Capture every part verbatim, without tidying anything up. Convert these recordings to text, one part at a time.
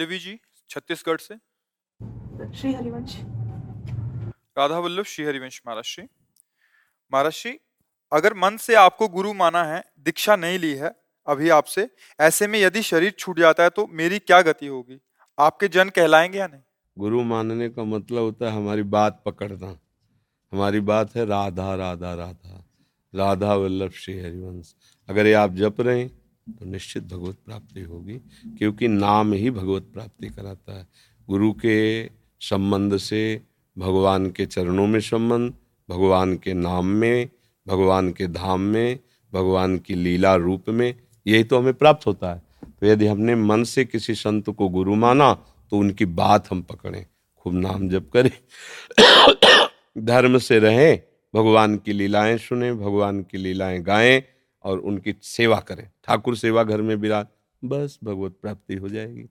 लवी जी छत्तीसगढ़ से, श्री हरिवंश। राधावल्लभ श्री हरिवंश मराशी। मराशी, अगर मन से आपको गुरु माना है, दीक्षा नहीं ली है अभी आपसे, ऐसे में यदि शरीर छूट जाता है तो मेरी क्या गति होगी? आपके जन कहलाएंगे या नहीं? गुरु मानने का मतलब होता है हमारी बात पकड़ना। हमारी बात है राधा राधा राधा राधा वल्लभ श्री हरिवंश। अगर ये आप जप रहे हैं तो निश्चित भगवत प्राप्ति होगी, क्योंकि नाम ही भगवत प्राप्ति कराता है। गुरु के संबंध से भगवान के चरणों में संबंध, भगवान के नाम में, भगवान के धाम में, भगवान की लीला रूप में, यही तो हमें प्राप्त होता है। तो यदि हमने मन से किसी संत को गुरु माना तो उनकी बात हम पकड़ें, खूब नाम जप करें, धर्म से रहें, भगवान की लीलाएं सुने, भगवान की लीलाएं गाएं और उनकी सेवा करें। ठाकुर सेवा घर में विराज, बस भगवत प्राप्ति हो जाएगी।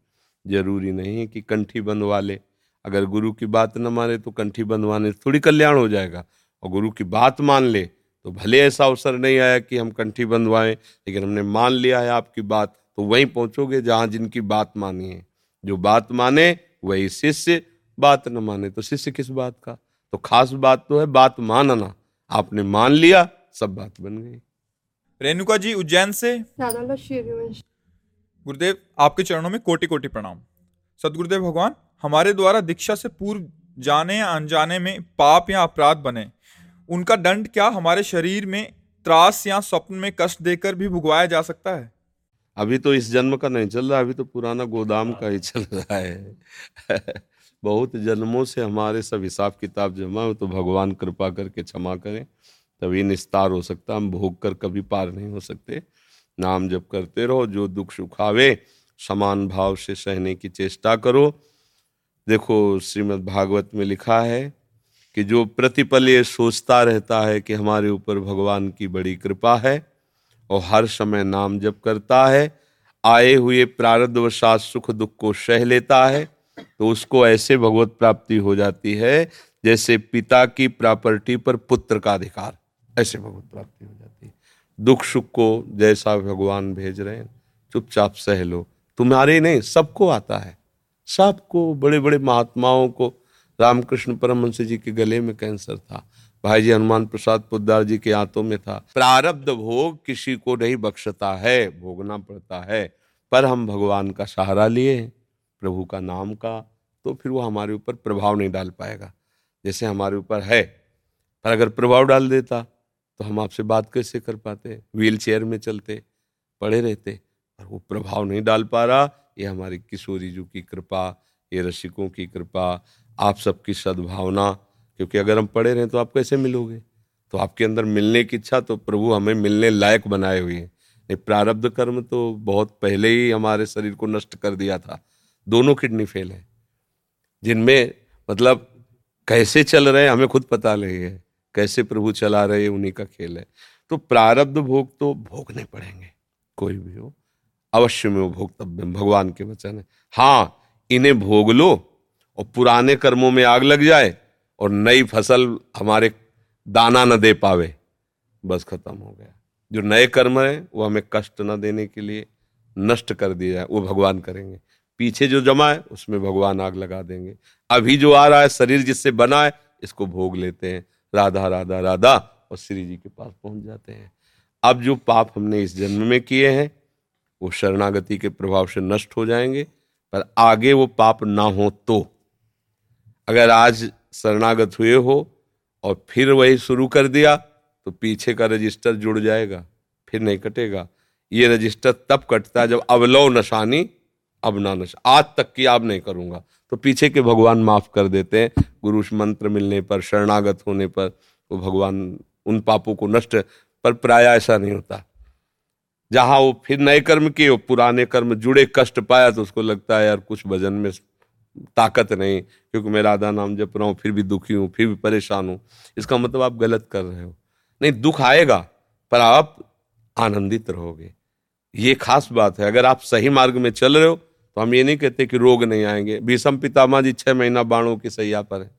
जरूरी नहीं है कि कंठी बंधवा ले। अगर गुरु की बात न माने तो कंठी बंधवाने थोड़ी कल्याण हो जाएगा, और गुरु की बात मान ले तो भले ऐसा अवसर नहीं आया कि हम कंठी बंधवाएं, लेकिन हमने मान लिया है आपकी बात, तो वहीं पहुंचोगे जहां जिनकी बात मानी है। जो बात माने वही शिष्य, बात न माने तो शिष्य किस बात का? तो खास बात तो है बात मानना। आपने मान लिया, सब बात बन गई। रेणुका जी उज्जैन से। गुरुदेव, आपके चरणों में कोटि कोटि प्रणाम। सदगुरुदेव भगवान, हमारे द्वारा दीक्षा से पूर्व जाने या अनजाने में पाप या अपराध बने, उनका दंड क्या हमारे शरीर में त्रास या स्वप्न में कष्ट देकर भी भुगवाया जा सकता है? अभी तो इस जन्म का नहीं चल रहा, अभी तो पुराना गोदाम का ही चल रहा है। बहुत जन्मों से हमारे सब हिसाब किताब जमा हो, तो भगवान कृपा करके क्षमा करें, तभी निस्तार हो सकता। हम भोग कर कभी पार नहीं हो सकते। नाम जप करते रहो, जो दुख सुखावे समान भाव से सहने की चेष्टा करो। देखो, श्रीमद् भागवत में लिखा है कि जो प्रतिपल ये सोचता रहता है कि हमारे ऊपर भगवान की बड़ी कृपा है और हर समय नाम जप करता है, आए हुए प्रारब्ध वशात सुख दुख को सह लेता है, तो उसको ऐसे भगवत प्राप्ति हो जाती है जैसे पिता की प्रॉपर्टी पर पुत्र का अधिकार, ऐसे भगवत प्राप्ति हो जाती है। दुख सुख को जैसा भगवान भेज रहे हैं चुपचाप सह लो। तुम्हारे नहीं, सबको आता है, सबको। बड़े बड़े महात्माओं को, रामकृष्ण परमहंस जी के गले में कैंसर था, भाई जी हनुमान प्रसाद पोद्दार जी के आंतों में था। प्रारब्ध भोग किसी को नहीं बख्शता है, भोगना पड़ता है। पर हम भगवान का सहारा लिए हैं, प्रभु का नाम का, तो फिर वो हमारे ऊपर प्रभाव नहीं डाल पाएगा जैसे हमारे ऊपर है। पर अगर प्रभाव डाल देता तो हम आपसे बात कैसे कर पाते? व्हील चेयर में चलते, पड़े रहते। और वो प्रभाव नहीं डाल पा रहा, ये हमारी किशोरी जी की कृपा, ये रसिकों की कृपा, आप सबकी सद्भावना। क्योंकि अगर हम पढ़े रहें तो आप कैसे मिलोगे? तो आपके अंदर मिलने की इच्छा, तो प्रभु हमें मिलने लायक बनाए हुए हैं। नहीं, प्रारब्ध कर्म तो बहुत पहले ही हमारे शरीर को नष्ट कर दिया था। दोनों किडनी फेल है, जिनमें मतलब कैसे चल रहे हैं हमें खुद पता नहीं है, कैसे प्रभु चला रहे हैं उन्हीं का खेल है। तो प्रारब्ध भोग तो भोगने पड़ेंगे, कोई भी हो, अवश्य में वो भोगतव्य, भगवान के वचन है। हाँ, इन्हें भोग लो और पुराने कर्मों में आग लग जाए और नई फसल हमारे दाना न दे पावे, बस खत्म हो गया। जो नए कर्म हैं वो हमें कष्ट न देने के लिए नष्ट कर दिया जाए, वो भगवान करेंगे। पीछे जो जमा है उसमें भगवान आग लगा देंगे। अभी जो आ रहा है, शरीर जिससे बना है, इसको भोग लेते हैं, राधा राधा राधा, और श्री जी के पास पहुंच जाते हैं। अब जो पाप हमने इस जन्म में किए हैं वो शरणागति के प्रभाव से नष्ट हो जाएंगे, पर आगे वो पाप ना हो। तो अगर आज शरणागत हुए हो और फिर वही शुरू कर दिया तो पीछे का रजिस्टर जुड़ जाएगा, फिर नहीं कटेगा। ये रजिस्टर तब कटता है जब अवलौ नशानी अब ना नशा, आज तक की अब नहीं करूँगा, तो पीछे के भगवान माफ़ कर देते हैं। गुरु मंत्र मिलने पर, शरणागत होने पर, वो भगवान उन पापों को नष्ट, पर प्राय ऐसा नहीं होता। जहाँ वो फिर नए कर्म किए, वो पुराने कर्म जुड़े, कष्ट पाया, तो उसको लगता है यार कुछ वजन में ताकत नहीं, क्योंकि मैं राधा नाम जप रहा हूँ फिर भी दुखी हूँ, फिर भी परेशान हूँ। इसका मतलब आप गलत कर रहे हो। नहीं, दुख आएगा पर आप आनंदित रहोगे, ये खास बात है। अगर आप सही मार्ग में चल रहे हो तो हम ये नहीं कहते कि रोग नहीं आएंगे। भीषम पितामह जी छह महीना बाणों की सैया पर है,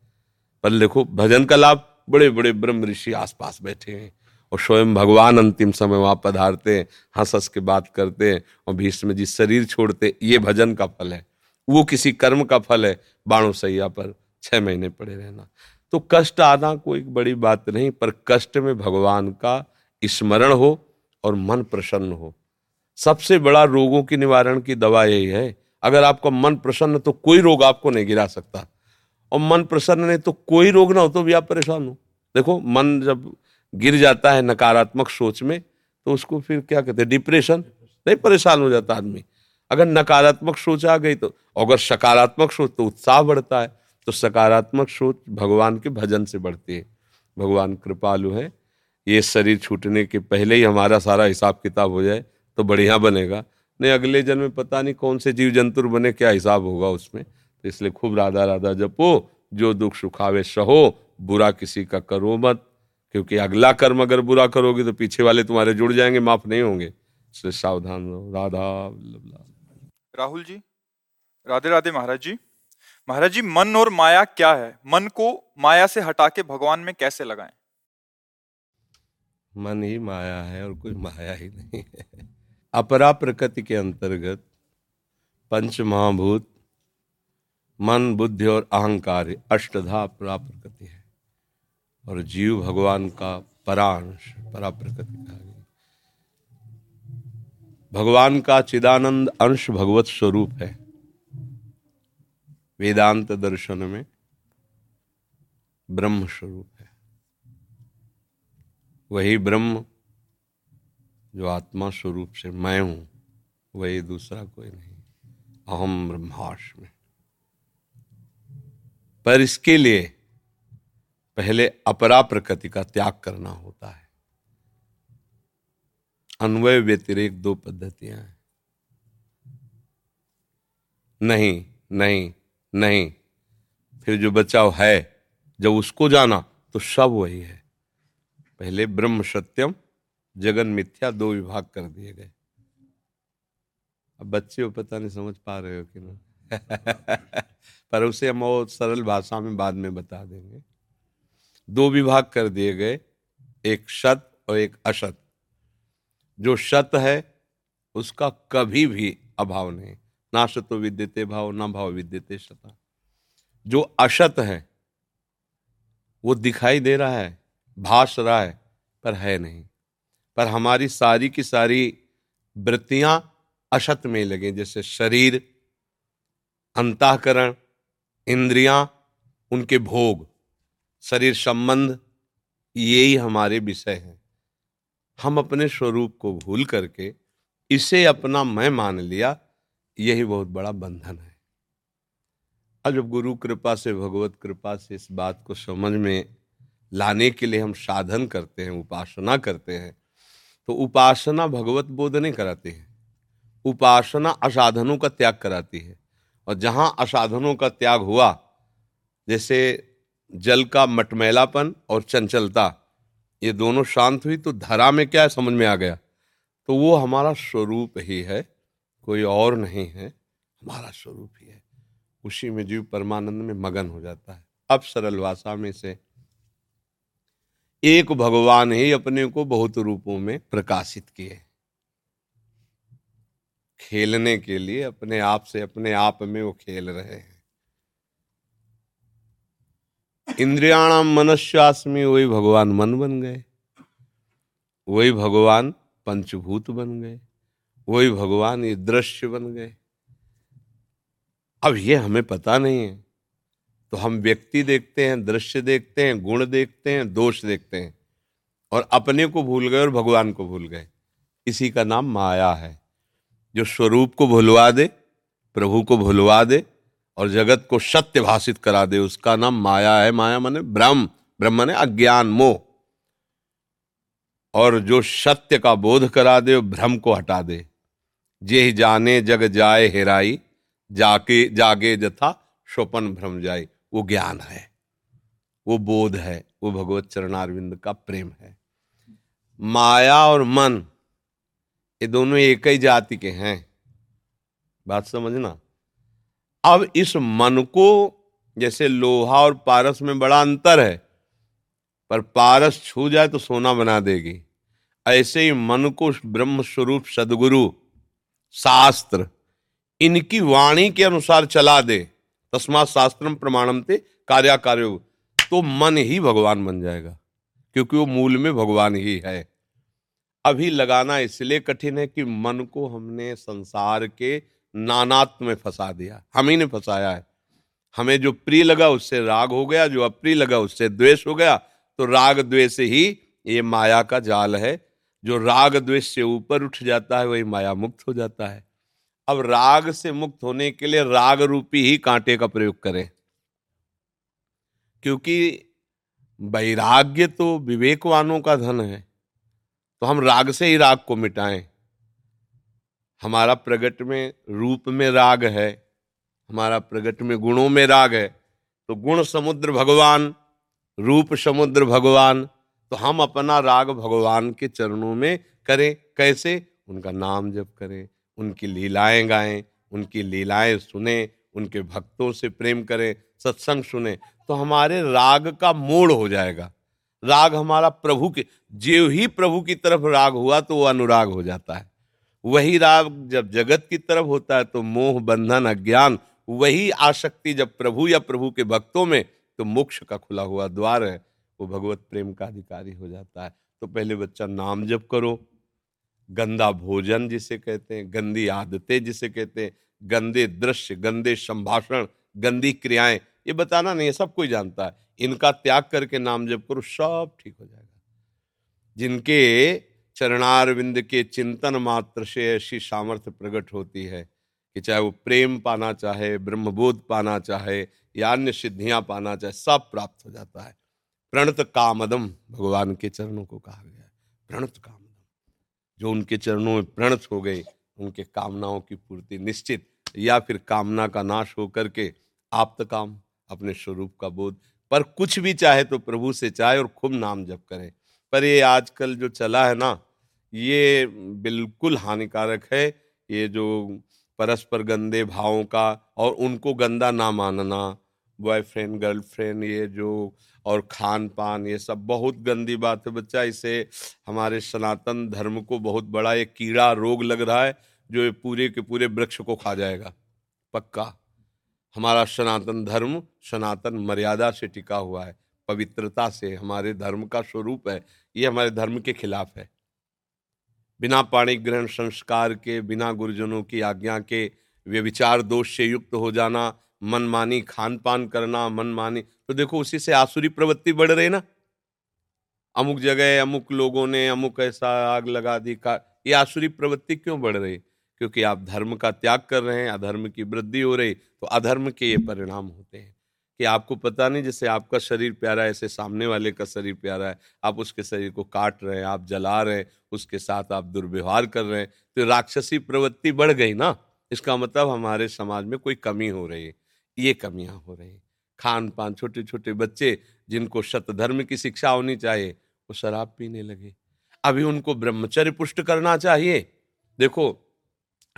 पर देखो भजन का लाभ, बड़े बड़े ब्रह्म ऋषि आसपास बैठे हैं और स्वयं भगवान अंतिम समय वहाँ पधारते हैं, हंस हंस के बात करते हैं, और भीष्म जी शरीर छोड़ते, ये भजन का फल है। वो किसी कर्म का फल है। बाणों सैया पर छह महीने पड़े रहना। तो कष्ट आना कोई बड़ी बात नहीं, पर कष्ट में भगवान का स्मरण हो और मन प्रसन्न हो। सबसे बड़ा रोगों की निवारण की दवा यही है। अगर आपका मन प्रसन्न तो कोई रोग आपको नहीं गिरा सकता, और मन प्रसन्न नहीं तो कोई रोग ना हो तो भी आप परेशान हो। देखो, मन जब गिर जाता है नकारात्मक सोच में तो उसको फिर क्या कहते हैं, डिप्रेशन, नहीं परेशान हो जाता आदमी। अगर नकारात्मक सोच आ गई तो, अगर सकारात्मक सोच तो उत्साह बढ़ता है। तो सकारात्मक सोच भगवान के भजन से बढ़ती है। भगवान कृपालु है। ये शरीर छूटने के पहले ही हमारा सारा हिसाब किताब हो जाए तो बढ़िया बनेगा, नहीं अगले जन्म में पता नहीं कौन से जीव जंतुर बने, क्या हिसाब होगा उसमें। तो इसलिए खूब राधा राधा जपो, जो दुख सुखावे सहो, बुरा किसी का करो मत, क्योंकि अगला कर्म अगर बुरा करोगे तो पीछे वाले तुम्हारे जुड़ जाएंगे, माफ नहीं होंगे। इसलिए सावधान रहो। राधा। राहुल जी, राधे राधे महाराज जी। महाराज जी, मन और माया क्या है? मन को माया से हटा के भगवान में कैसे लगाएं? मन ही माया है और कोई माया ही नहीं है। अपरा प्रकृति के अंतर्गत पंच महाभूत मन, बुद्धि और अहंकार अष्टधा अपरा प्रकृति है, और जीव भगवान का परांश, परा प्रकृति का। भगवान का चिदानंद अंश भगवत स्वरूप है। वेदांत दर्शन में ब्रह्म स्वरूप है। वही ब्रह्म जो आत्मा स्वरूप से मैं हूँ, वही दूसरा कोई नहीं। अहम ब्रह्मास्मि। पर इसके लिए पहले अपरा प्रकृति का त्याग करना होता है। अन्वय व्यतिरेक दो पद्धतियां हैं। नहीं नहीं नहीं, फिर जो बचाव है जब उसको जाना तो सब वही है। पहले ब्रह्म सत्यम, जगन मिथ्या, दो विभाग कर दिए गए। अब बच्चे हो पता नहीं समझ पा रहे हो कि ना पर उसे हम और सरल भाषा में बाद में बता देंगे। दो विभाग कर दिए गए, एक शत और एक अशत। जो शत है उसका कभी भी अभाव नहीं, ना शतो विद्यते भाव, ना भाव विद्यते शता। जो अशत है वो दिखाई दे रहा है, भास रहा है, पर है नहीं। पर हमारी सारी की सारी वृत्तियां अशत में लगे, जैसे शरीर, अंतःकरण, इंद्रियां, उनके भोग, शरीर संबंध, यही हमारे विषय हैं। हम अपने स्वरूप को भूल करके इसे अपना मैं मान लिया, यही बहुत बड़ा बंधन है। अब जब गुरु कृपा से, भगवत कृपा से इस बात को समझ में लाने के लिए हम साधन करते हैं, उपासना करते हैं, तो उपासना भगवत बोध नहीं कराती है। उपासना असाधनों का त्याग कराती है। और जहाँ असाधनों का त्याग हुआ, जैसे जल का मटमैलापन और चंचलता, ये दोनों शांत हुई तो धरा में क्या है समझ में आ गया। तो वो हमारा स्वरूप ही है, कोई और नहीं है, हमारा स्वरूप ही है। उसी में जीव परमानंद में मगन हो जाता है। अब सरल भाषा में से, एक भगवान ही अपने को बहुत रूपों में प्रकाशित किए। खेलने के लिए अपने आप से अपने आप में वो खेल रहे हैं। इंद्रियाणाम मनस्यास्मि, वही भगवान मन बन गए, वही भगवान पंचभूत बन गए, वही भगवान ये दृश्य बन गए। अब ये हमें पता नहीं है तो हम व्यक्ति देखते हैं, दृश्य देखते हैं, गुण देखते हैं, दोष देखते हैं, और अपने को भूल गए और भगवान को भूल गए। इसी का नाम माया है। जो स्वरूप को भुलवा दे, प्रभु को भुलवा दे और जगत को सत्य भाषित करा दे, उसका नाम माया है। माया माने ब्रह्म, ब्रह्म माने अज्ञान मोह। और जो सत्य का बोध करा दे, भ्रम को हटा दे। जे ही जाने जग जाए हेराई, जाके जागे जथा स्वपन भ्रम जाए, वो ज्ञान है, वो बोध है, वो भगवत चरणारविंद का प्रेम है। माया और मन ये दोनों एक ही जाति के हैं, बात समझना। अब इस मन को, जैसे लोहा और पारस में बड़ा अंतर है, पर पारस छू जाए तो सोना बना देगी, ऐसे ही मन को ब्रह्म स्वरूप सदगुरु शास्त्र इनकी वाणी के अनुसार चला दे, तस्मात् शास्त्रम प्रमाणम ते कार्याकार्यो, तो मन ही भगवान बन जाएगा, क्योंकि वो मूल में भगवान ही है। अभी लगाना इसलिए कठिन है कि मन को हमने संसार के नानात्व में फंसा दिया, हम ही ने फंसाया है। हमें जो प्रिय लगा उससे राग हो गया, जो अप्रिय लगा उससे द्वेष हो गया। तो राग द्वेष ही ये माया का जाल है। जो राग द्वेष से ऊपर उठ जाता है वही माया मुक्त हो जाता है। अब राग से मुक्त होने के लिए राग रूपी ही कांटे का प्रयोग करें, क्योंकि वैराग्य तो विवेकवानों का धन है। तो हम राग से ही राग को मिटाएं। हमारा प्रगट में रूप में राग है, हमारा प्रगट में गुणों में राग है। तो गुण समुद्र भगवान, रूप समुद्र भगवान। तो हम अपना राग भगवान के चरणों में करें। कैसे? उनका नाम जप करें, उनकी लीलाएं गाएं, उनकी लीलाएं सुने, उनके भक्तों से प्रेम करें, सत्संग सुने। तो हमारे राग का मोड़ हो जाएगा। राग हमारा प्रभु के, जो ही प्रभु की तरफ राग हुआ तो वो अनुराग हो जाता है। वही राग जब जगत की तरफ होता है तो मोह, बंधन, अज्ञान। वही आसक्ति जब प्रभु या प्रभु के भक्तों में, तो मोक्ष का खुला हुआ द्वार है, वो भगवत प्रेम का अधिकारी हो जाता है। तो पहले बच्चा नाम जप करो, गंदा भोजन जिसे कहते हैं, गंदी आदतें जिसे कहते हैं, गंदे दृश्य, गंदे संभाषण, गंदी क्रियाएं, ये बताना नहीं है, सब कोई जानता है। इनका त्याग करके नाम जप करो, सब ठीक हो जाएगा। जिनके चरणारविंद के चिंतन मात्र से ऐसी सामर्थ्य प्रकट होती है कि चाहे वो प्रेम पाना चाहे, ब्रह्मबोध पाना चाहे, या अन्य सिद्धियां पाना चाहे, सब प्राप्त हो जाता है। प्रणत कामदम भगवान के चरणों को कहा गया है, प्रणत कामदम। जो उनके चरणों में प्रणत हो गए, उनके कामनाओं की पूर्ति निश्चित, या फिर कामना का नाश हो करके आप काम, अपने स्वरूप का बोध। पर कुछ भी चाहे तो प्रभु से चाहे और खूब नाम जप करें। पर ये आजकल जो चला है ना, ये बिल्कुल हानिकारक है। ये जो परस्पर गंदे भावों का, और उनको गंदा ना मानना, बॉयफ्रेंड गर्लफ्रेंड, ये जो और खान पान, ये सब बहुत गंदी बात है बच्चा। इसे हमारे सनातन धर्म को बहुत बड़ा एक कीड़ा रोग लग रहा है, जो ये पूरे के पूरे वृक्ष को खा जाएगा पक्का। हमारा सनातन धर्म सनातन मर्यादा से टिका हुआ है, पवित्रता से हमारे धर्म का स्वरूप है। ये हमारे धर्म के खिलाफ है। बिना पाणि ग्रहण संस्कार के, बिना गुरुजनों की आज्ञा के व्यभिचार दोष से युक्त हो जाना, मनमानी खान पान करना, मनमानी। तो देखो उसी से आसुरी प्रवृत्ति बढ़ रही ना। अमुक जगह अमुक लोगों ने अमुक ऐसा आग लगा दी का, ये आसुरी प्रवृत्ति क्यों बढ़ रही? क्योंकि आप धर्म का त्याग कर रहे हैं, अधर्म की वृद्धि हो रही। तो अधर्म के ये परिणाम होते हैं कि आपको पता नहीं, जैसे आपका शरीर प्यारा है ऐसे सामने वाले का शरीर प्यारा है, आप उसके शरीर को काट रहे हैं, आप जला रहे हैं, उसके साथ आप दुर्व्यवहार कर रहे हैं। तो राक्षसी प्रवृत्ति बढ़ गई ना। इसका मतलब हमारे समाज में कोई कमी हो रही है, ये कमियां हो रही। खान पान, छोटे छोटे बच्चे जिनको सतधर्म की शिक्षा होनी चाहिए वो शराब पीने लगे। अभी उनको ब्रह्मचर्य पुष्ट करना चाहिए। देखो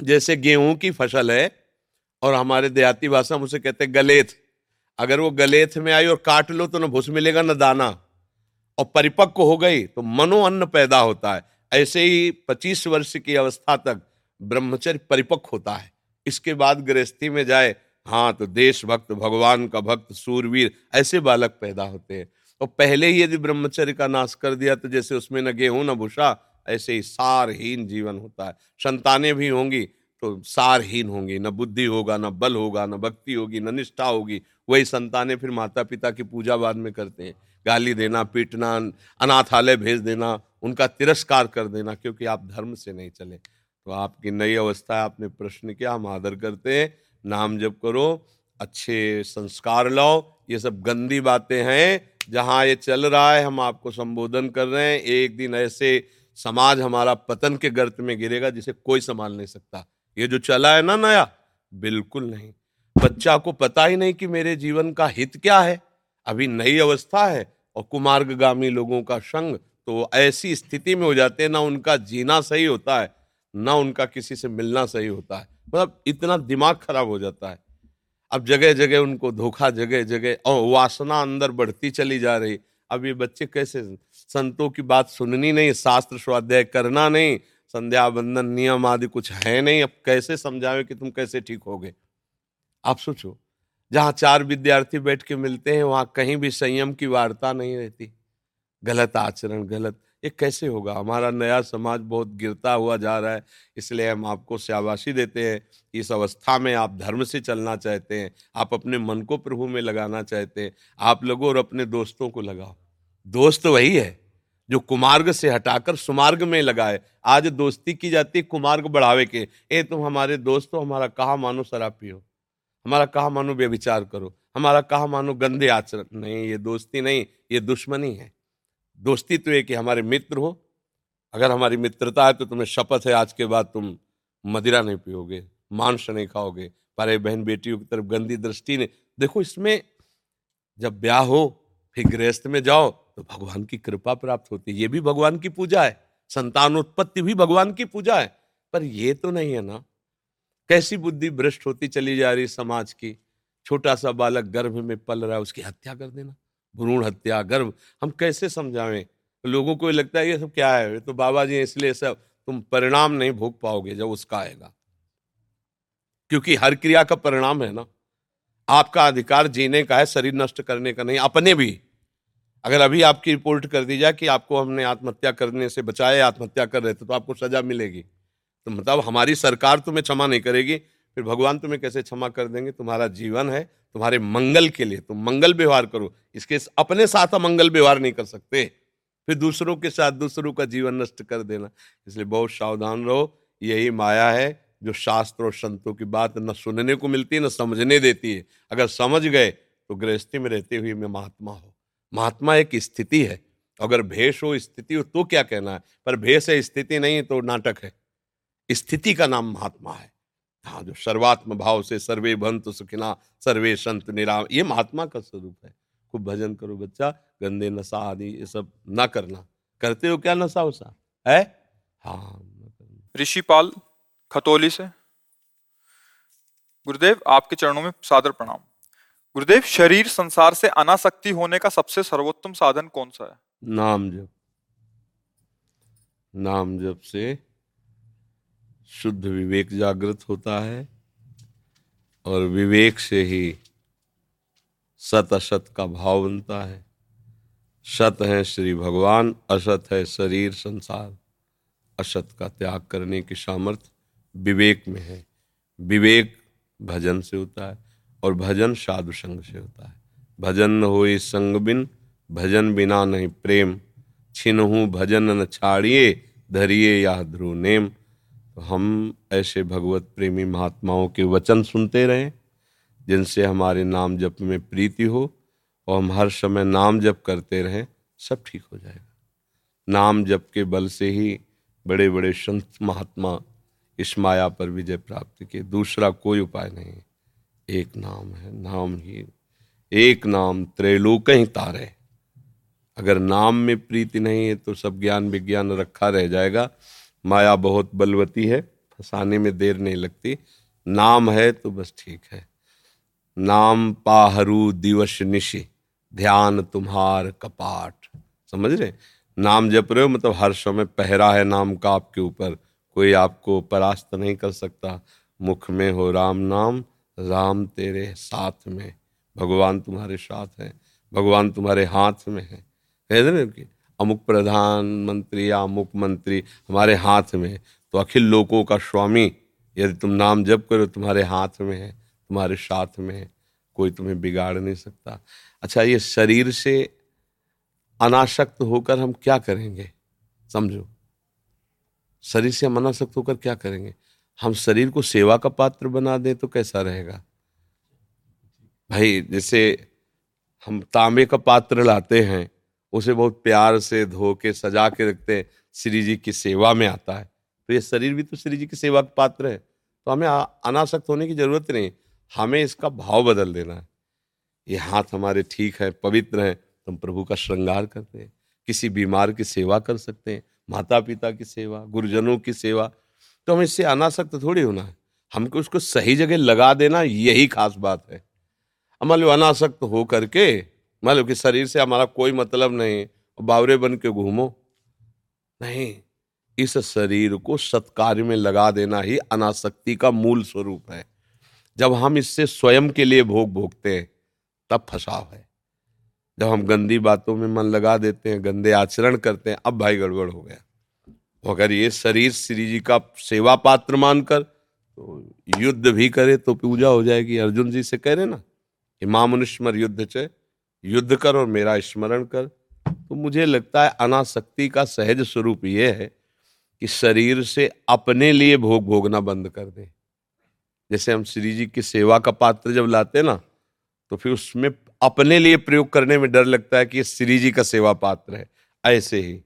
जैसे गेहूं की फसल है, और हमारे देहाती भाषा में उसे कहते हैं गलेथ। अगर वो गलेथ में आई और काट लो तो न भूस मिलेगा न दाना, और परिपक्व हो गई तो मनो अन्न पैदा होता है। ऐसे ही पच्चीस वर्ष की अवस्था तक ब्रह्मचर्य परिपक्व होता है। इसके बाद गृहस्थी में जाए, हाँ, तो देशभक्त, भगवान का भक्त, सूरवीर ऐसे बालक पैदा होते हैं। और पहले ही यदि ब्रह्मचर्य का नाश कर दिया तो जैसे उसमें न गेहूं न भूसा, ऐसे ही सारहीन जीवन होता है। संतानें भी होंगी तो सारहीन होंगी, न बुद्धि होगा, न बल होगा, न भक्ति होगी, न निष्ठा होगी। वही संतानें फिर माता पिता की पूजा बाद में करते हैं, गाली देना, पीटना, अनाथालय भेज देना, उनका तिरस्कार कर देना, क्योंकि आप धर्म से नहीं चले। तो आपकी नई अवस्था है, आपने प्रश्न किया, हम आदर करते हैं। नाम जप करो, अच्छे संस्कार लाओ। ये सब गंदी बातें हैं, जहाँ ये चल रहा है हम आपको संबोधन कर रहे हैं। एक दिन ऐसे समाज हमारा पतन के गर्त में गिरेगा जिसे कोई संभाल नहीं सकता। ये जो चला है ना नया, बिल्कुल नहीं। बच्चा को पता ही नहीं कि मेरे जीवन का हित क्या है। अभी नई अवस्था है और कुमार्गामी लोगों का संग, तो ऐसी स्थिति में हो जाते हैं ना उनका जीना सही होता है, ना उनका किसी से मिलना सही होता है। मतलब इतना दिमाग खराब हो जाता है। अब जगह जगह उनको धोखा, जगह जगह, और वासना अंदर बढ़ती चली जा रही। अब ये बच्चे कैसे, संतों की बात सुननी नहीं, शास्त्र स्वाध्याय करना नहीं, संध्या बंधन नियम आदि कुछ है नहीं। अब कैसे समझावे कि तुम कैसे ठीक होगे? आप सोचो, जहाँ चार विद्यार्थी बैठ के मिलते हैं वहाँ कहीं भी संयम की वार्ता नहीं रहती। गलत आचरण, गलत, ये कैसे होगा? हमारा नया समाज बहुत गिरता हुआ जा रहा है, इसलिए हम आपको शाबाशी देते हैं। इस अवस्था में आप धर्म से चलना चाहते हैं, आप अपने मन को प्रभु में लगाना चाहते हैं। आप लोगों और अपने दोस्तों को लगाओ। दोस्त वही है जो कुमार्ग से हटाकर सुमार्ग में लगाए। आज दोस्ती की जाती है कुमार्ग बढ़ावे के, ए तुम हमारे दोस्त हो, हमारा कहा मानो शराब पियो, हमारा कहा मानो व्यभिचार करो, हमारा कहा मानो गंदे आचरण। नहीं, ये दोस्ती नहीं, ये दुश्मनी है। दोस्ती तो ये कि हमारे मित्र हो, अगर हमारी मित्रता है तो तुम्हें शपथ है आज के बाद तुम मदिरा नहीं पियोगे, मांस नहीं खाओगे, पर बहन बेटियों की तरफ गंदी दृष्टि ने देखो। इसमें जब ब्याह हो फिर गृहस्थ में जाओ तो भगवान की कृपा प्राप्त होती है, ये भी भगवान की पूजा है। संतानोत्पत्ति भी भगवान की पूजा है, पर ये तो नहीं है ना। कैसी बुद्धि भ्रष्ट होती चली जा रही समाज की। छोटा सा बालक गर्भ में पल रहा है, उसकी हत्या कर देना, भ्रूण हत्या, गर्भ। हम कैसे समझावें? लोगों को लगता है ये सब क्या है, तो बाबा जी इसलिए सब। तुम परिणाम नहीं भोग पाओगे जब उसका आएगा, क्योंकि हर क्रिया का परिणाम है ना। आपका अधिकार जीने का है, शरीर नष्ट करने का नहीं। अपने भी अगर अभी आपकी रिपोर्ट कर दी जाए कि आपको हमने आत्महत्या करने से बचाया, आत्महत्या कर रहे थे, तो आपको सजा मिलेगी। तो मतलब हमारी सरकार तुम्हें क्षमा नहीं करेगी, फिर भगवान तुम्हें कैसे क्षमा कर देंगे? तुम्हारा जीवन है, तुम्हारे मंगल के लिए तुम मंगल व्यवहार करो। इसके अपने साथ अमंगल व्यवहार नहीं कर सकते, फिर दूसरों के साथ दूसरों का जीवन नष्ट कर देना। इसलिए बहुत सावधान रहो। यही माया है जो शास्त्र और संतों की बात न सुनने को मिलती है, न समझने देती है। अगर समझ गए तो गृहस्थी में रहते हुए मैं महात्मा हो। महात्मा एक स्थिति है, अगर भेष हो, स्थिति हो तो क्या कहना है, पर भेष है, स्थिति नहीं है तो नाटक है। स्थिति का नाम महात्मा है। हाँ, जो सर्वात्म भाव से सर्वे भंतु सुखिना सर्वे संतु निराम, ये महात्मा का स्वरूप है। खूब भजन करो बच्चा, गंदे नशा आदि ये सब ना करना। करते हो क्या नशा उसा है? हाँ। ऋषिपाल खतौली से, गुरुदेव आपके चरणों में सादर प्रणाम। गुरुदेव, शरीर संसार से अनासक्ति होने का सबसे सर्वोत्तम साधन कौन सा है? नाम जप। नाम जप से शुद्ध विवेक जागृत होता है, और विवेक से ही सत असत का भाव बनता है। सत है श्री भगवान, असत है शरीर संसार। असत का त्याग करने की सामर्थ्य विवेक में है। विवेक भजन से होता है, और भजन साधु संग से होता है। भजन न होई संग बिन, भजन बिना नहीं प्रेम। छिनहु भजन न छाड़िए, धरिए या ध्रुव नेम। हम ऐसे भगवत प्रेमी महात्माओं के वचन सुनते रहें, जिनसे हमारे नाम जप में प्रीति हो, और हम हर समय नाम जप करते रहें, सब ठीक हो जाएगा। नाम जप के बल से ही बड़े बड़े संत महात्मा इस माया पर विजय प्राप्त किए। दूसरा कोई उपाय नहीं, एक नाम है। नाम ही एक नाम त्रैलोक ही तारे। अगर नाम में प्रीति नहीं है तो सब ज्ञान विज्ञान रखा रह जाएगा। माया बहुत बलवती है, फंसाने में देर नहीं लगती। नाम है तो बस ठीक है। नाम पाहरू दिवस निशि, ध्यान तुम्हार कपाट। समझ रहे? नाम जप रहे हो मतलब हर समय पहरा है नाम का आपके ऊपर, कोई आपको परास्त नहीं कर सकता। मुख में हो राम नाम, राम तेरे साथ में, भगवान तुम्हारे साथ है, भगवान तुम्हारे हाथ में है। अमुक प्रधानमंत्री या अमुक मंत्री हमारे हाथ में, तो अखिल लोकों का स्वामी यदि तुम नाम जप करो तुम्हारे हाथ में है, तुम्हारे साथ में है, कोई तुम्हें बिगाड़ नहीं सकता। अच्छा, ये शरीर से अनासक्त होकर हम क्या करेंगे? समझो, शरीर से हम अनासक्त होकर क्या करेंगे? हम शरीर को सेवा का पात्र बना दें तो कैसा रहेगा भाई? जैसे हम तांबे का पात्र लाते हैं, उसे बहुत प्यार से धो के सजा के रखते हैं, श्री जी की सेवा में आता है, तो ये शरीर भी तो श्री जी की सेवा का पात्र है। तो हमें अनासक्त होने की जरूरत नहीं, हमें इसका भाव बदल देना है। ये हाथ हमारे ठीक है, पवित्र हैं, तो हम प्रभु का श्रृंगार करते हैं, किसी बीमार की सेवा कर सकते हैं, माता पिता की सेवा, गुरुजनों की सेवा। तो हमें इससे अनासक्त थोड़ी होना है, हमको उसको सही जगह लगा देना, यही खास बात है। मान लो अनासक्त हो करके, मान लो कि शरीर से हमारा कोई मतलब नहीं, बावरे बन के घूमो, नहीं। इस शरीर को सत्कार्य में लगा देना ही अनासक्ति का मूल स्वरूप है। जब हम इससे स्वयं के लिए भोग भोगते हैं तब फसाव है। जब हम गंदी बातों में मन लगा देते हैं, गंदे आचरण करते हैं, अब भाई गड़बड़ हो गया। अगर ये शरीर श्री जी का सेवा पात्र मानकर तो युद्ध भी करे तो पूजा हो जाएगी। अर्जुन जी से कह रहे ना कि माम स्मर युद्ध चे, युद्ध कर और मेरा स्मरण कर। तो मुझे लगता है अनासक्ति का सहज स्वरूप ये है कि शरीर से अपने लिए भोग भोगना बंद कर दें। जैसे हम श्री जी की सेवा का पात्र जब लाते ना तो फिर उसमें अपने लिए प्रयोग करने में डर लगता है कि ये श्री जी का सेवा पात्र है। ऐसे ही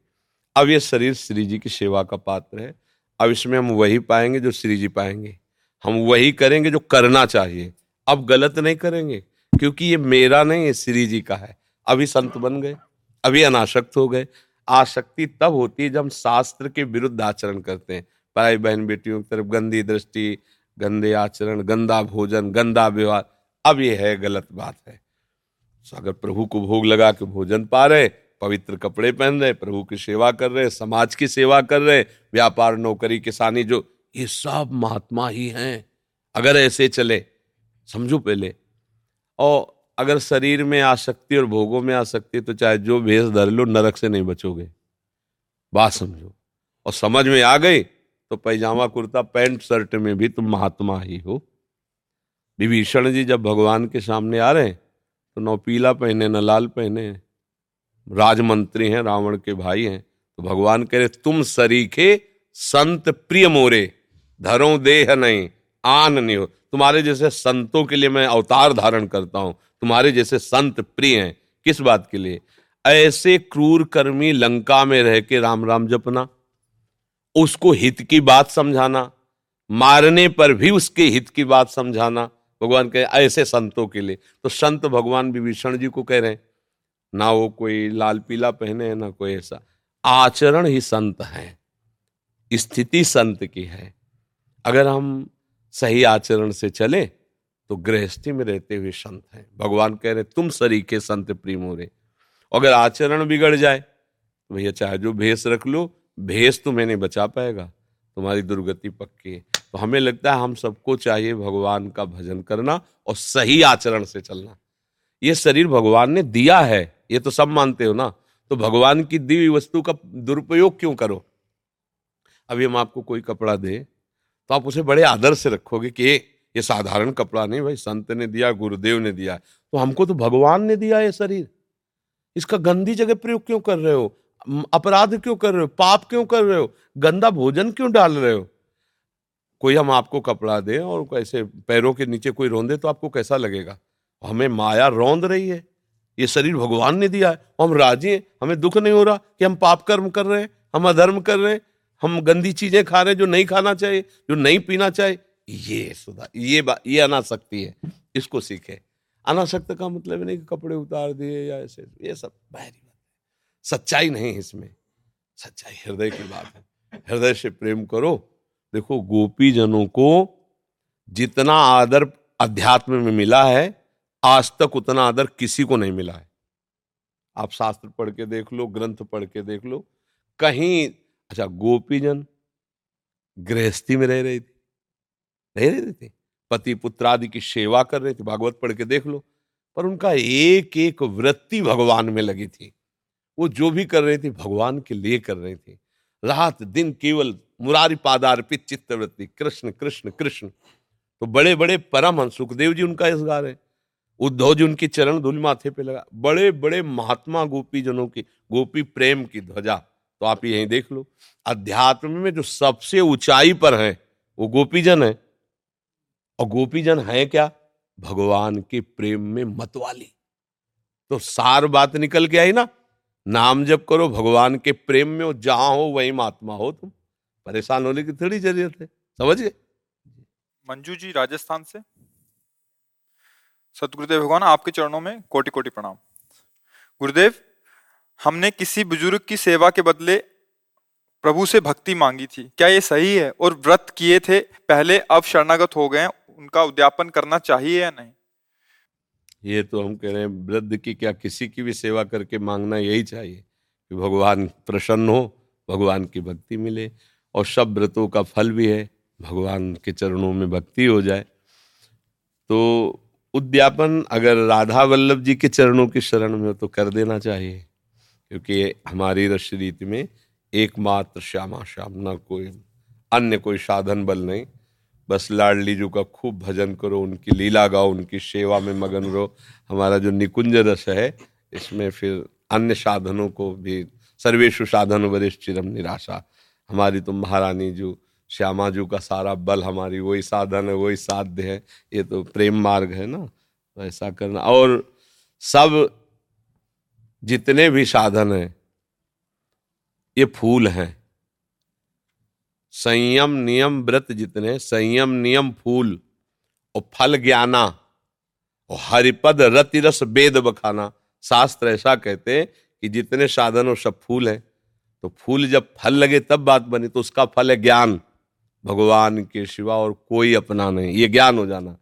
अब ये शरीर श्री जी की सेवा का पात्र है। अब इसमें हम वही पाएंगे जो श्री जी पाएंगे, हम वही करेंगे जो करना चाहिए। अब गलत नहीं करेंगे क्योंकि ये मेरा नहीं है, श्री जी का है। अभी संत बन गए, अभी अनासक्त हो गए। आसक्ति तब होती है जब हम शास्त्र के विरुद्ध आचरण करते हैं। पराई बहन बेटियों की तरफ गंदी दृष्टि, गंदे आचरण, गंदा भोजन, गंदा व्यवहार, अब ये है गलत बात है। तो अगर प्रभु को भोग लगा के भोजन पा रहे, पवित्र कपड़े पहन रहे, प्रभु की सेवा कर रहे, समाज की सेवा कर रहे, व्यापार नौकरी किसानी, जो ये सब महात्मा ही हैं। अगर ऐसे चले समझो पहले। और अगर शरीर में आसक्ति और भोगों में आसक्ति तो चाहे जो भेष धर लो नरक से नहीं बचोगे, बात समझो। और समझ में आ गई तो पैजामा कुर्ता पैंट शर्ट में भी तुम महात्मा ही हो। विभीषण जी जब भगवान के सामने आ रहे हैं तो न पीला पहने न लाल पहने, राजमंत्री हैं, रावण के भाई हैं। तो भगवान कह रहे तुम सरीखे संत प्रिय मोरे, धरो देह नहीं आन नहीं हो। तुम्हारे जैसे संतों के लिए मैं अवतार धारण करता हूं, तुम्हारे जैसे संत प्रिय हैं। किस बात के लिए? ऐसे क्रूर कर्मी लंका में रह के राम राम जपना, उसको हित की बात समझाना, मारने पर भी उसके हित की बात समझाना, भगवान कहे ऐसे संतों के लिए। तो संत भगवान विभीषण जी को कह रहे हैं ना वो कोई लाल पीला पहने है ना कोई ऐसा, आचरण ही संत है, स्थिति संत की है। अगर हम सही आचरण से चले तो गृहस्थी में रहते हुए संत हैं। भगवान कह रहे तुम सरीखे संत प्रेम हो रहे। अगर आचरण बिगड़ जाए तो भैया चाहे जो भेष रख लो, भेष तुम्हें नहीं बचा पाएगा, तुम्हारी दुर्गति पक्की है। तो हमें लगता है हम सबको चाहिए भगवान का भजन करना और सही आचरण से चलना। ये शरीर भगवान ने दिया है, ये तो सब मानते हो ना, तो भगवान की दी हुई वस्तु का दुरुपयोग क्यों करो। अभी हम आपको कोई कपड़ा दे तो आप उसे बड़े आदर से रखोगे कि ये साधारण कपड़ा नहीं भाई, संत ने दिया, गुरुदेव ने दिया। तो हमको तो भगवान ने दिया ये शरीर, इसका गंदी जगह प्रयोग क्यों कर रहे हो, अपराध क्यों कर रहे हो, पाप क्यों कर रहे हो, गंदा भोजन क्यों डाल रहे हो। कोई हम आपको कपड़ा दे और ऐसे पैरों के नीचे कोई रोंदे तो आपको कैसा लगेगा? हमें माया रोंद रही है, ये शरीर भगवान ने दिया है, हम राजी हैं, हमें दुख नहीं हो रहा कि हम पाप कर्म कर रहे हैं, हम अधर्म कर रहे हैं, हम गंदी चीजें खा रहे हैं जो नहीं खाना चाहिए, जो नहीं पीना चाहिए। ये सुधा ये बा, ये अनासक्ति है, इसको सीखे। अनासक्त का मतलब नहीं कि कपड़े उतार दिए या ऐसे, ये सब बाहरी बात है, सच्चाई नहीं है इसमें। सच्चाई हृदय की बात है, हृदय से प्रेम करो। देखो गोपी जनों को जितना आदर अध्यात्म में मिला है आज तक उतना आदर किसी को नहीं मिला है। आप शास्त्र पढ़ के देख लो, ग्रंथ पढ़ के देख लो कहीं। अच्छा गोपी जन गृहस्थी में रह रही थी, रह रही थी पति पुत्र आदि की सेवा कर रही थी, भागवत पढ़ के देख लो, पर उनका एक एक वृत्ति भगवान में लगी थी। वो जो भी कर रही थी भगवान के लिए कर रही थी, रात दिन केवल मुरारी पादार्पित चित्तवृत्ति, कृष्ण कृष्ण कृष्ण। तो बड़े बड़े परमहंस सुखदेव जी उनका इसगार है, उद्धव जी उनकी चरण धूल माथे पे लगा, बड़े बड़े महात्मा गोपी जनों की, गोपी प्रेम की ध्वजा। तो आप यहीं देख लो अध्यात्म में जो सबसे ऊंचाई पर हैं वो गोपी जन है। और गोपी जन है क्या? भगवान के प्रेम में मतवाली। तो सार बात निकल के आई ना, नाम जप करो भगवान के प्रेम में और जहां हो वहीं महात्मा हो। तुम परेशान होने की थोड़ी जरूरत है, समझ गए। मंजू जी राजस्थान से, सतगुरुदेव भगवान आपके चरणों में कोटि कोटि प्रणाम। गुरुदेव, हमने किसी बुजुर्ग की सेवा के बदले प्रभु से भक्ति मांगी थी, क्या ये सही है? और व्रत किए थे पहले, अब शरणागत हो गए, उनका उद्यापन करना चाहिए या नहीं? ये तो हम कह रहे हैं वृद्ध की क्या किसी की भी सेवा करके मांगना यही चाहिए कि भगवान प्रसन्न हो भगवान की भक्ति मिले, और सब व्रतों का फल भी है भगवान के चरणों में भक्ति हो जाए। तो उद्यापन अगर राधा वल्लभ जी के चरणों की शरण में हो तो कर देना चाहिए, क्योंकि हमारी रस रीति में एकमात्र श्यामा श्यामना, कोई अन्य कोई साधन बल नहीं, बस लाडली जी का खूब भजन करो, उनकी लीला गाओ, उनकी सेवा में मगन रहो। हमारा जो निकुंज रस है इसमें फिर अन्य साधनों को भी, सर्वेशु साधन वरिष्ठिरम निराशा, हमारी तो महारानी जो श्यामा जी का सारा बल, हमारी वही साधन है, वही साध्य है, ये तो प्रेम मार्ग है ना, ऐसा करना। और सब जितने भी साधन हैं ये फूल हैं, संयम नियम व्रत जितने, संयम नियम फूल, और फल ज्ञाना, और हरिपद रति रस वेद बखाना। शास्त्र ऐसा कहते हैं कि जितने साधन हो सब फूल हैं, तो फूल जब फल लगे तब बात बनी, तो उसका फल है ज्ञान, भगवान के सिवा और कोई अपना नहीं, ये ज्ञान हो जाना,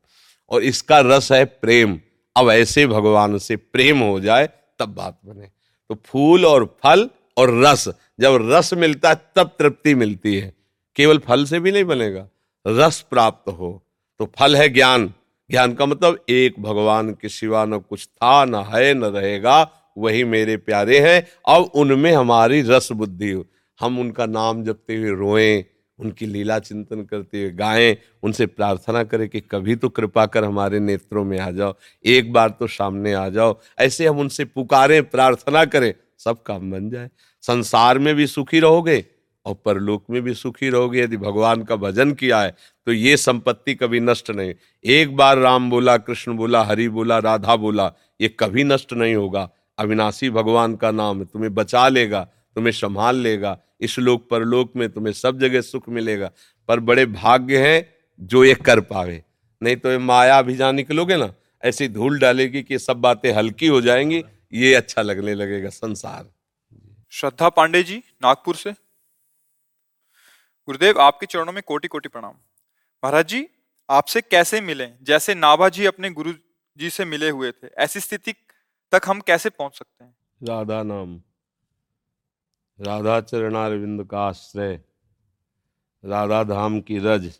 और इसका रस है प्रेम। अब ऐसे भगवान से प्रेम हो जाए तब बात बने। तो फूल और फल और रस, जब रस मिलता है तब तृप्ति मिलती है, केवल फल से भी नहीं बनेगा, रस प्राप्त हो। तो फल है ज्ञान, ज्ञान का मतलब एक भगवान के सिवा न कुछ था, न है, न रहेगा, वही मेरे प्यारे हैं। अब उनमें हमारी रस बुद्धि हो, हम उनका नाम जपते हुए रोएं, उनकी लीला चिंतन करते हुए गाएं, उनसे प्रार्थना करें कि कभी तो कृपा कर हमारे नेत्रों में आ जाओ, एक बार तो सामने आ जाओ। ऐसे हम उनसे पुकारें, प्रार्थना करें, सब काम बन जाए। संसार में भी सुखी रहोगे और परलोक में भी सुखी रहोगे यदि भगवान का भजन किया है। तो ये संपत्ति कभी नष्ट नहीं, एक बार राम बोला, कृष्ण बोला, हरि बोला, राधा बोला, ये कभी नष्ट नहीं होगा। अविनाशी भगवान का नाम है, तुम्हें बचा लेगा, तुम्हें संभाल लेगा, इस लोक परलोक में तुम्हें सब जगह सुख मिलेगा। पर बड़े भाग्य हैं जो ये कर पावे, नहीं तो ये माया अभियान निकलोगे ना, ऐसी धूल डालेगी कि सब बातें हल्की हो जाएंगी, ये अच्छा लगने लगेगा संसार। श्रद्धा पांडे जी नागपुर से, गुरुदेव आपके चरणों में कोटि कोटि प्रणाम। महाराज जी आपसे कैसे मिले, जैसे नाभा जी अपने गुरु जी से मिले हुए थे, ऐसी स्थिति तक हम कैसे पहुंच सकते हैं? राधा नाम, राधा चरणारविंद का आश्रय, राधा धाम की रज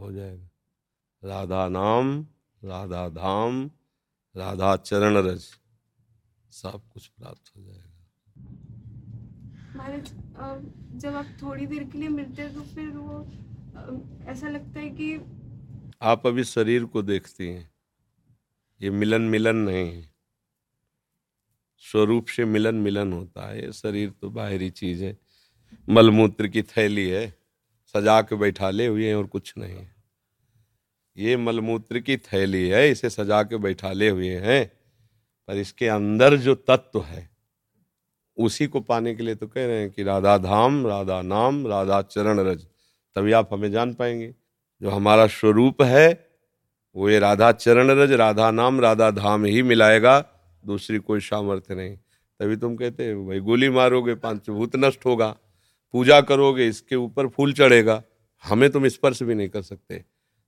हो जाएगा। राधा नाम, राधा धाम, राधा चरण रज, सब कुछ प्राप्त हो जाएगा। महाराज जब आप थोड़ी देर के लिए मिलते हैं तो फिर वो ऐसा लगता है कि आप अभी शरीर को देखती हैं, ये मिलन मिलन नहीं है, स्वरूप से मिलन मिलन होता है। शरीर तो बाहरी चीज है, मलमूत्र की थैली है, सजा के बैठाले हुए हैं और कुछ नहीं है। ये मलमूत्र की थैली है, इसे सजा के बैठाले हुए हैं, पर इसके अंदर जो तत्व है उसी को पाने के लिए तो कह रहे हैं कि राधा धाम, राधा नाम, राधा चरण रज, तभी आप हमें जान पाएंगे। जो हमारा स्वरूप है वो ये राधा चरण रज, राधा नाम, राधा धाम ही मिलाएगा, दूसरी कोई सामर्थ्य नहीं। तभी तुम कहते हो भाई गोली मारोगे पंचभूत नष्ट होगा, पूजा करोगे इसके ऊपर फूल चढ़ेगा, हमें तुम स्पर्श भी नहीं कर सकते।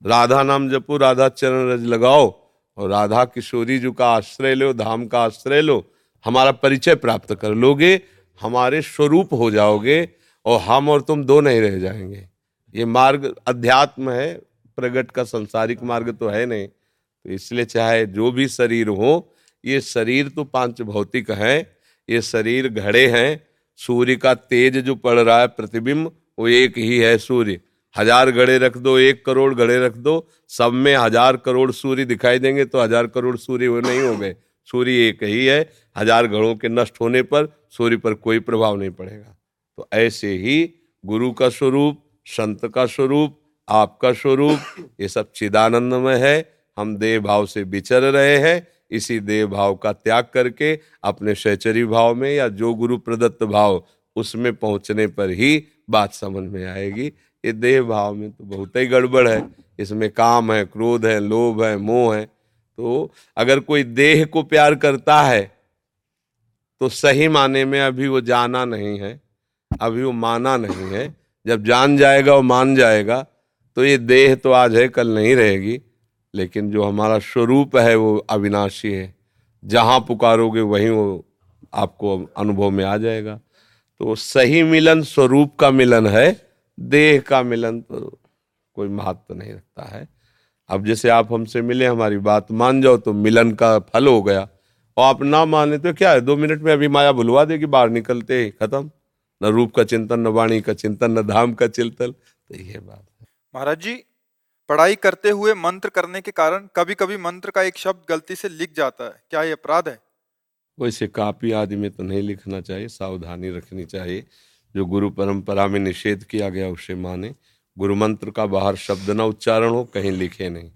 राधा नाम जपो, राधा चरण रज लगाओ, और राधा किशोरी जी का आश्रय लो, धाम का आश्रय लो, हमारा परिचय प्राप्त कर लोगे, हमारे स्वरूप हो जाओगे, और हम और तुम दो नहीं रह जाएंगे। ये मार्ग अध्यात्म है, प्रगट का संसारिक मार्ग तो है नहीं। तो इसलिए चाहे जो भी शरीर हो, ये शरीर तो पांच भौतिक हैं, ये शरीर घड़े हैं, सूर्य का तेज जो पड़ रहा है प्रतिबिंब वो एक ही है सूर्य। हजार घड़े रख दो, एक करोड़ घड़े रख दो, सब में हजार करोड़ सूर्य दिखाई देंगे, तो हजार करोड़ सूर्य वो नहीं हो गए, सूर्य एक ही है। हजार घड़ों के नष्ट होने पर सूर्य पर कोई प्रभाव नहीं पड़ेगा। तो ऐसे ही गुरु का स्वरूप, संत का स्वरूप, आपका स्वरूप, ये सब चिदानंदमय है। हम देह भाव से विचर रहे हैं, इसी देह भाव का त्याग करके अपने शैचरी भाव में या जो गुरु प्रदत्त भाव उसमें पहुंचने पर ही बात समझ में आएगी। ये देह भाव में तो बहुत ही गड़बड़ है, इसमें काम है, क्रोध है, लोभ है, मोह है। तो अगर कोई देह को प्यार करता है तो सही माने में अभी वो जाना नहीं है, अभी वो माना नहीं है। जब जान जाएगा और मान जाएगा तो ये देह तो आज है कल नहीं रहेगी, लेकिन जो हमारा स्वरूप है वो अविनाशी है, जहाँ पुकारोगे वहीं वो आपको अनुभव में आ जाएगा। तो सही मिलन स्वरूप का मिलन है, देह का मिलन तो कोई महत्व नहीं रखता है। अब जैसे आप हमसे मिले, हमारी बात मान जाओ तो मिलन का फल हो गया, और आप ना माने तो क्या है, दो मिनट में अभी माया भुलवा देगी, बाहर निकलते ही खत्म। न रूप का चिंतन, न वाणी का चिंतन, न धाम का चिंतन। तो ये बात है। महाराज जी, पढ़ाई करते हुए मंत्र करने के कारण कभी कभी मंत्र का एक शब्द गलती से लिख जाता है, क्या ये अपराध है? वैसे कापी आदि में तो नहीं लिखना चाहिए, सावधानी रखनी चाहिए। जो गुरु परंपरा में निषेध किया गया उसे माने। गुरु मंत्र का बाहर शब्द ना उच्चारण हो, कहीं लिखे नहीं।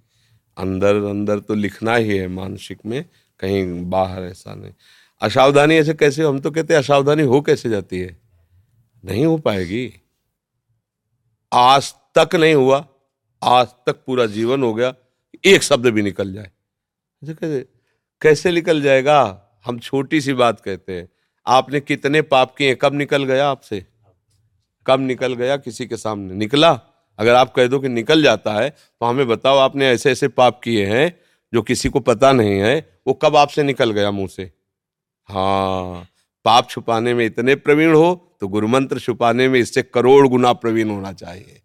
अंदर अंदर तो लिखना ही है मानसिक में, कहीं बाहर ऐसा नहीं। असावधानी ऐसे कैसे, हम तो कहते हैं असावधानी हो कैसे जाती है, नहीं हो पाएगी। आज तक नहीं हुआ, आज तक पूरा जीवन हो गया, एक शब्द भी निकल जाए कैसे कैसे निकल जाएगा। हम छोटी सी बात कहते हैं, आपने कितने पाप किए, कब निकल गया आपसे, कब निकल गया किसी के सामने निकला? अगर आप कह दो कि निकल जाता है तो हमें बताओ आपने ऐसे ऐसे पाप किए हैं जो किसी को पता नहीं है, वो कब आपसे निकल गया मुंह से। हाँ, पाप छुपाने में इतने प्रवीण हो तो गुरुमंत्र छुपाने में इससे करोड़ गुना प्रवीण होना चाहिए।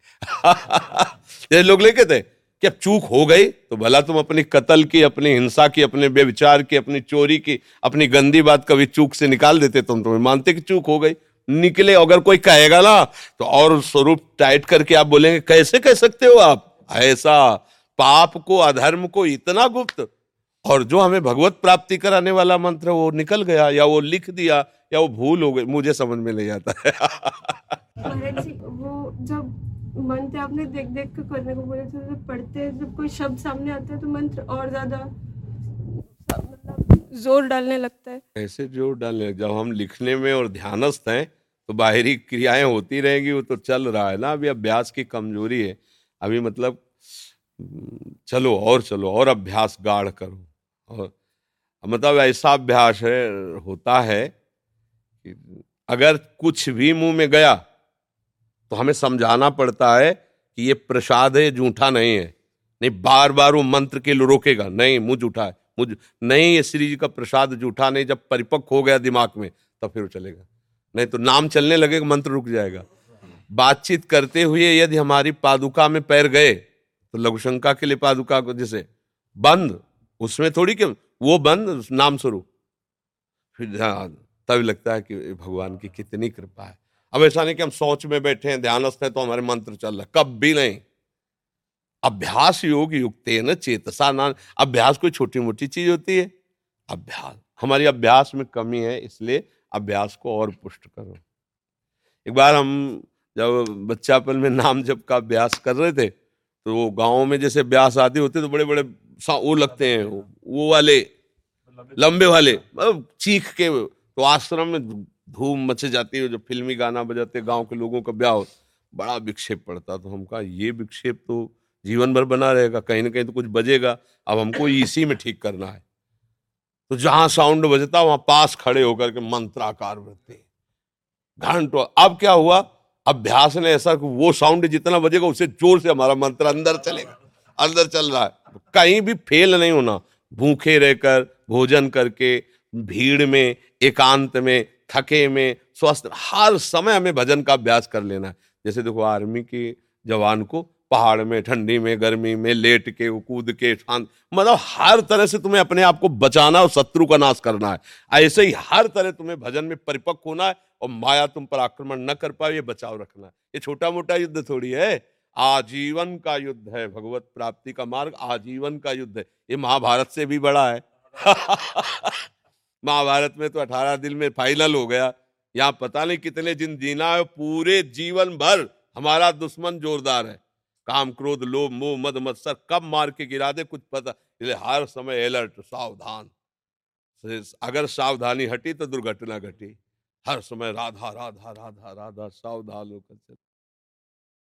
ये लोग लेके थे कि अब चूक हो गई तो भला तुम अपनी कत्ल की, अपनी हिंसा की, अपने बेविचार की, अपनी चोरी की, अपनी गंदी बात कभी चूक से निकाल देते, तुम तुम्हें मानते कि चूक हो गई, निकले। अगर कोई कहेगा ना तो और स्वरूप टाइट करके आप बोलेंगे कैसे कह सकते हो आप ऐसा, पाप को, अधर्म को इतना गुप्त। और जो हमें भगवत प्राप्ति कराने वाला मंत्र वो निकल गया, या वो लिख दिया, या वो भूल हो गई, मुझे समझ में नहीं आता है। वो जब मंत्र आपने देख देख के करने को बोले थे, जब पढ़ते हैं, जब कोई शब्द सामने आता है तो मंत्र और ज्यादा जोर डालने लगता है। ऐसे जोर डालने, जब हम लिखने में और ध्यानस्थ हैं तो बाहरी क्रियाएं होती रहेंगी, वो तो चल रहा है ना, अभी अभ्यास की कमजोरी है। अभी मतलब चलो और चलो और अभ्यास गाढ़ करो, और मतलब ऐसा अभ्यास है होता है कि अगर कुछ भी मुंह में गया तो हमें समझाना पड़ता है कि ये प्रसाद है, झूठा नहीं है। नहीं, बार बार वो मंत्र के लिए रोकेगा, नहीं मुझ झूठा है, मुझ नहीं, ये श्री जी का प्रसाद झूठा नहीं। जब परिपक्व हो गया दिमाग में तब फिर वो चलेगा, नहीं तो नाम चलने लगेगा, मंत्र रुक जाएगा। बातचीत करते हुए यदि हमारी पादुका में पैर गए तो लघुशंका के लिए पादुका को जैसे बंद, उसमें थोड़ी क्या, वो बंद नाम शुरू, फिर तब लगता है कि भगवान की कितनी कृपा है। अब ऐसा नहीं कि हम सोच में बैठे हैं, ध्यानस्थ हैं तो हमारे मंत्र चल रहा, कब भी नहीं। अभ्यास योग युक्तेन चेतसा नान, अभ्यास कोई छोटी मोटी चीज होती है? अभ्यास, हमारी अभ्यास में कमी है, इसलिए अभ्यास को और पुष्ट करो। एक बार हम जब बच्चापन में नाम जप का अभ्यास कर रहे थे तो वो गाँव में जैसे अभ्यास आदि होते तो बड़े बड़े वो लगते हैं, वो वाले लंबे वाले चीख के, तो आश्रम में धूम मच जाती है, जो फिल्मी गाना बजाते गांव के लोगों का ब्याह, बड़ा विक्षेप पड़ता। तो हम कहा ये विक्षेप तो जीवन भर बना रहेगा, कहीं ना कहीं तो कुछ बजेगा, अब हमको इसी में ठीक करना है। तो जहां साउंड बजता वहां पास खड़े होकर के मंत्राकार बजते घंटों। अब क्या हुआ, अभ्यास ने ऐसा कि वो साउंड जितना बजेगा उससे जोर से हमारा मंत्र अंदर चलेगा, अंदर चल रहा है। कहीं भी फेल नहीं होना, भूखे रहकर, भोजन करके, भीड़ में, एकांत में, थके में, स्वस्थ, हर समय हमें भजन का अभ्यास कर लेना है। जैसे देखो आर्मी के जवान को पहाड़ में, ठंडी में, गर्मी में, लेट के, कूद के, शांत, मतलब हर तरह से तुम्हें अपने आप को बचाना और शत्रु का नाश करना है। ऐसे ही हर तरह तुम्हें भजन में परिपक्व होना है और माया तुम पर आक्रमण न कर पाए ये बचाव रखना है। ये छोटा मोटा युद्ध थोड़ी है, आजीवन का युद्ध है। भगवत प्राप्ति का मार्ग आजीवन का युद्ध है, ये महाभारत से भी बड़ा है। महाभारत में तो अठारह दिन में फाइनल हो गया, यहाँ पता नहीं कितने दिन जीना है। पूरे जीवन भर हमारा दुश्मन जोरदार है, काम, क्रोध, लोभ, मोह, मद, मत्सर, कब मार के गिरा दे कुछ पता। इसलिए हर समय अलर्ट, सावधान। अगर सावधानी हटी तो दुर्घटना घटी। हर समय राधा राधा राधा राधा, सावधान होकर चल।